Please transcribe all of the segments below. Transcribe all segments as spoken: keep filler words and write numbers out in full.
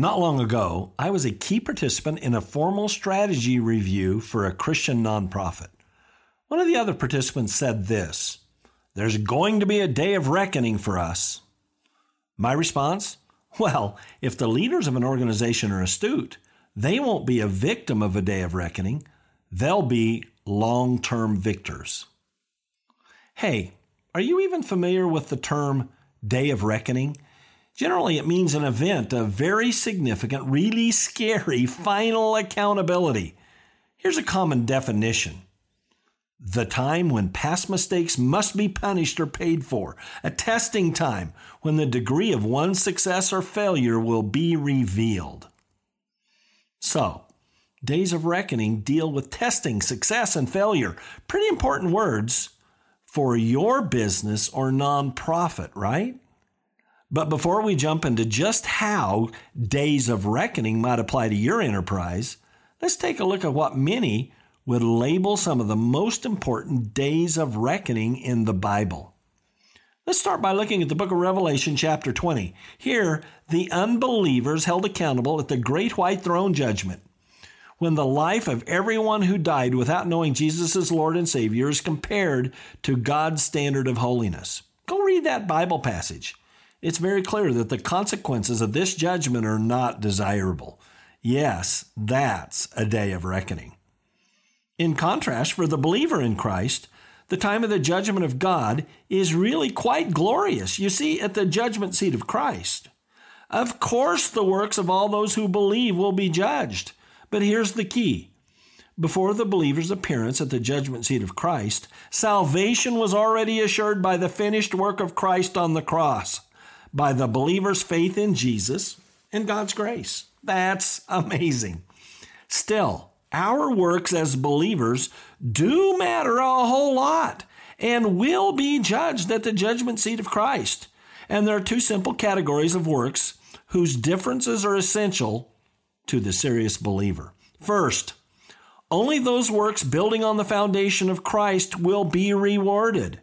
Not long ago, I was a key participant in a formal strategy review for a Christian nonprofit. One of the other participants said this, "There's going to be a day of reckoning for us." My response? Well, if the leaders of an organization are astute, they won't be a victim of a day of reckoning. They'll be long-term victors. Hey, are you even familiar with the term day of reckoning? Generally, it means an event of very significant, really scary final accountability. Here's a common definition. The time when past mistakes must be punished or paid for. A testing time when the degree of one's success or failure will be revealed. So, days of reckoning deal with testing, success, and failure. Pretty important words for your business or nonprofit, right? But before we jump into just how days of reckoning might apply to your enterprise, let's take a look at what many would label some of the most important days of reckoning in the Bible. Let's start by looking at the book of Revelation, chapter twenty. Here, the unbelievers held accountable at the great white throne judgment, when the life of everyone who died without knowing Jesus as Lord and Savior is compared to God's standard of holiness. Go read that Bible passage. It's very clear that the consequences of this judgment are not desirable. Yes, that's a day of reckoning. In contrast, for the believer in Christ, the time of the judgment of God is really quite glorious. You see, at the judgment seat of Christ, of course, the works of all those who believe will be judged. But here's the key. Before the believer's appearance at the judgment seat of Christ, salvation was already assured by the finished work of Christ on the cross, by the believer's faith in Jesus and God's grace. That's amazing. Still, our works as believers do matter a whole lot and will be judged at the judgment seat of Christ. And there are two simple categories of works whose differences are essential to the serious believer. First, only those works building on the foundation of Christ will be rewarded.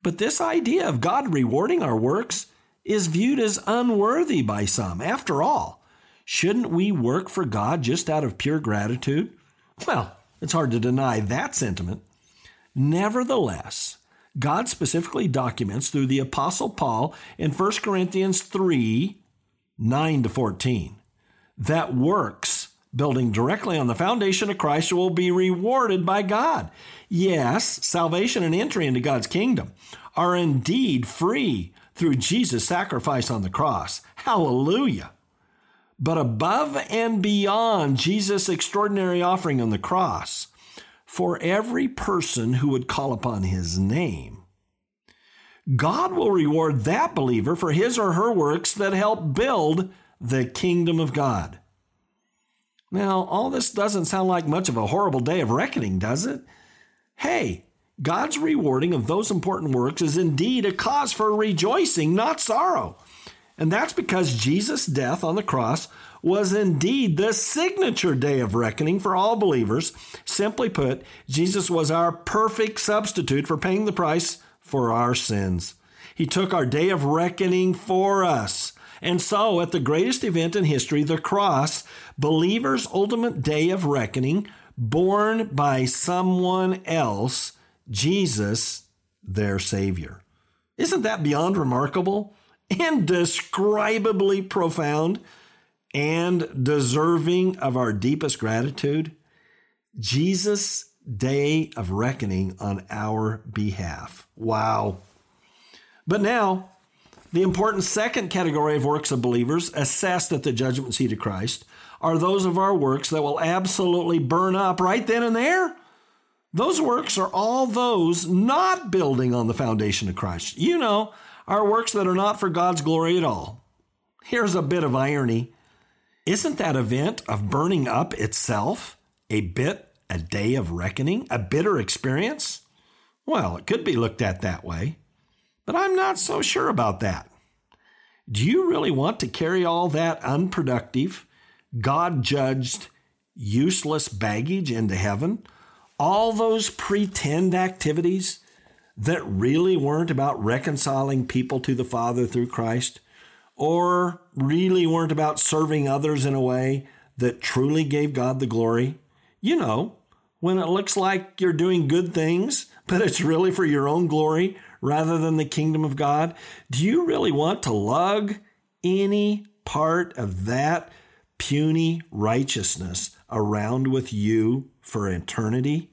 But this idea of God rewarding our works is viewed as unworthy by some. After all, shouldn't we work for God just out of pure gratitude? Well, it's hard to deny that sentiment. Nevertheless, God specifically documents through the Apostle Paul in First Corinthians three, nine to fourteen, that works building directly on the foundation of Christ will be rewarded by God. Yes, salvation and entry into God's kingdom are indeed free through Jesus' sacrifice on the cross. Hallelujah! But above and beyond Jesus' extraordinary offering on the cross, for every person who would call upon his name, God will reward that believer for his or her works that help build the kingdom of God. Now, all this doesn't sound like much of a horrible day of reckoning, does it? Hey, God's rewarding of those important works is indeed a cause for rejoicing, not sorrow. And that's because Jesus' death on the cross was indeed the signature day of reckoning for all believers. Simply put, Jesus was our perfect substitute for paying the price for our sins. He took our day of reckoning for us. And so, at the greatest event in history, the cross, believers' ultimate day of reckoning, borne by someone else, Jesus, their Savior. Isn't that beyond remarkable? Indescribably profound and deserving of our deepest gratitude, Jesus' day of reckoning on our behalf. Wow. But now, the important second category of works of believers assessed at the judgment seat of Christ are those of our works that will absolutely burn up right then and there. Those works are all those not building on the foundation of Christ. You know, our works that are not for God's glory at all. Here's a bit of irony. Isn't that event of burning up itself a bit a day of reckoning, a bitter experience? Well, it could be looked at that way, but I'm not so sure about that. Do you really want to carry all that unproductive, God-judged, useless baggage into heaven? All those pretend activities that really weren't about reconciling people to the Father through Christ, or really weren't about serving others in a way that truly gave God the glory. You know, when it looks like you're doing good things, but it's really for your own glory rather than the kingdom of God. Do you really want to lug any part of that puny righteousness around with you for eternity?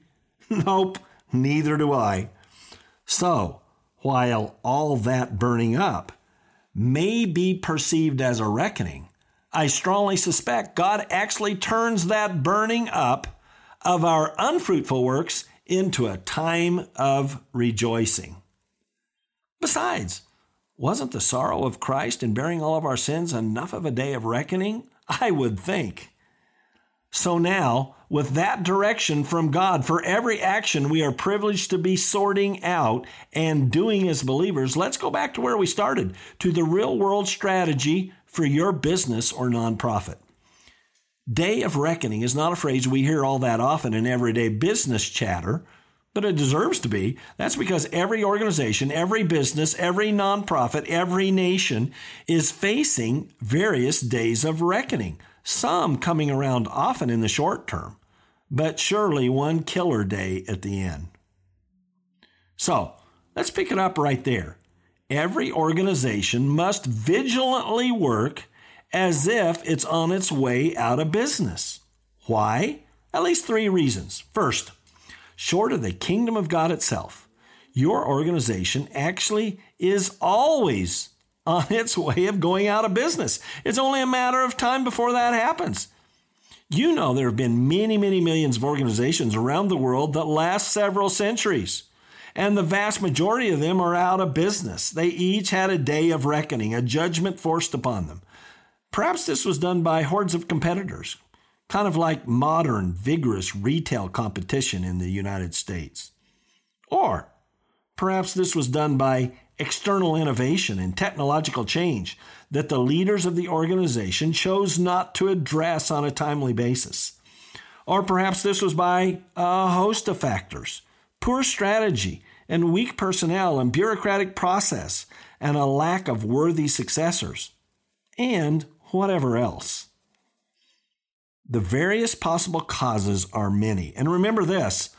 Nope, neither do I. So, while all that burning up may be perceived as a reckoning, I strongly suspect God actually turns that burning up of our unfruitful works into a time of rejoicing. Besides, wasn't the sorrow of Christ in bearing all of our sins enough of a day of reckoning? I would think. So now, with that direction from God for every action we are privileged to be sorting out and doing as believers, let's go back to where we started, to the real-world strategy for your business or nonprofit. Day of reckoning is not a phrase we hear all that often in everyday business chatter, but it deserves to be. That's because every organization, every business, every nonprofit, every nation is facing various days of reckoning, some coming around often in the short term, but surely one killer day at the end. So let's pick it up right there. Every organization must vigilantly work as if it's on its way out of business. Why? At least three reasons. First, short of the kingdom of God itself, your organization actually is always on its way of going out of business. It's only a matter of time before that happens. You know, there have been many, many millions of organizations around the world that last several centuries, and the vast majority of them are out of business. They each had a day of reckoning, a judgment forced upon them. Perhaps this was done by hordes of competitors, kind of like modern, vigorous retail competition in the United States. Or perhaps this was done by external innovation and technological change that the leaders of the organization chose not to address on a timely basis. Or perhaps this was by a host of factors, poor strategy and weak personnel and bureaucratic process and a lack of worthy successors, and whatever else. The various possible causes are many. And remember this,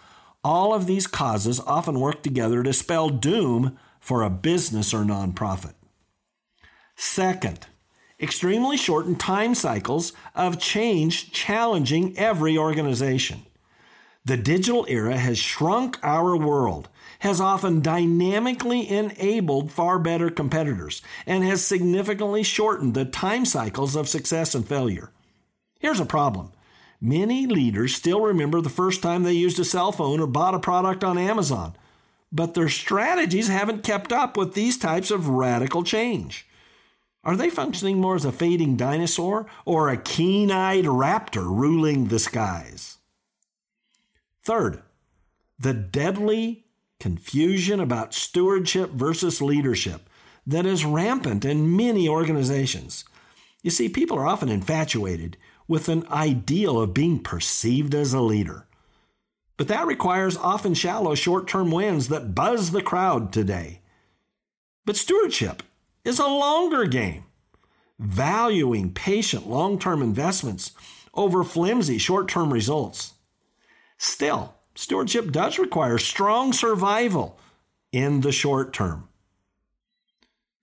all of these causes often work together to spell doom for a business or nonprofit. Second, extremely shortened time cycles of change challenging every organization. The digital era has shrunk our world, has often dynamically enabled far better competitors, and has significantly shortened the time cycles of success and failure. Here's a problem. Many leaders still remember the first time they used a cell phone or bought a product on Amazon, but their strategies haven't kept up with these types of radical change. Are they functioning more as a fading dinosaur or a keen-eyed raptor ruling the skies? Third, the deadly confusion about stewardship versus leadership that is rampant in many organizations. You see, people are often infatuated with an ideal of being perceived as a leader. But that requires often shallow short-term wins that buzz the crowd today. But stewardship is a longer game, valuing patient long-term investments over flimsy short-term results. Still, stewardship does require strong survival in the short term.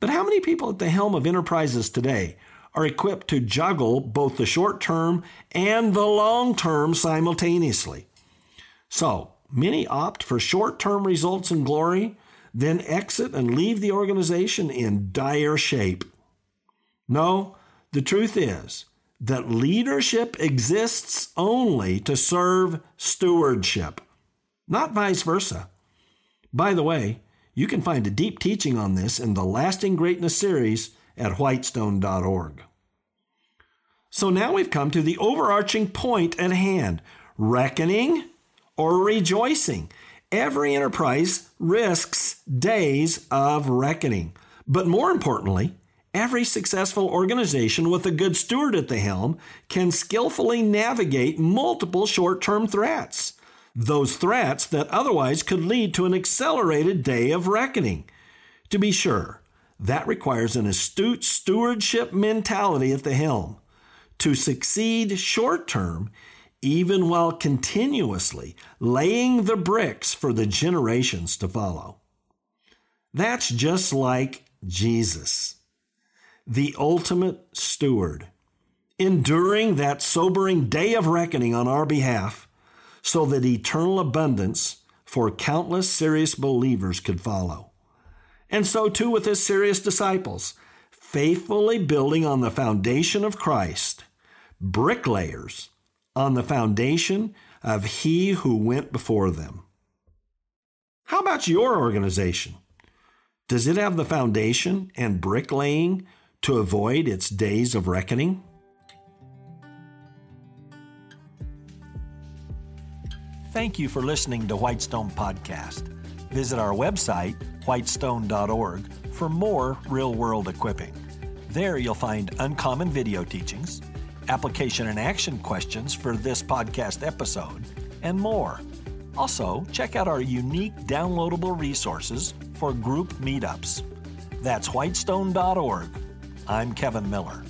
But how many people at the helm of enterprises today are equipped to juggle both the short-term and the long-term simultaneously? So, many opt for short-term results and glory, then exit and leave the organization in dire shape. No, the truth is that leadership exists only to serve stewardship, not vice versa. By the way, you can find a deep teaching on this in the Lasting Greatness series at Whitestone dot org. So now we've come to the overarching point at hand, reckoning or rejoicing. Every enterprise risks days of reckoning. But more importantly, every successful organization with a good steward at the helm can skillfully navigate multiple short-term threats, those threats that otherwise could lead to an accelerated day of reckoning. To be sure, that requires an astute stewardship mentality at the helm. To succeed short-term, even while continuously laying the bricks for the generations to follow. That's just like Jesus, the ultimate steward, enduring that sobering day of reckoning on our behalf so that eternal abundance for countless serious believers could follow. And so too with his serious disciples, faithfully building on the foundation of Christ, bricklayers on the foundation of He who went before them. How about your organization? Does it have the foundation and bricklaying to avoid its days of reckoning? Thank you for listening to Whitestone Podcast. Visit our website, whitestone dot org, for more real-world equipping. There you'll find uncommon video teachings, application and action questions for this podcast episode, and more. Also, check out our unique downloadable resources for group meetups. That's whitestone dot org. I'm Kevin Miller.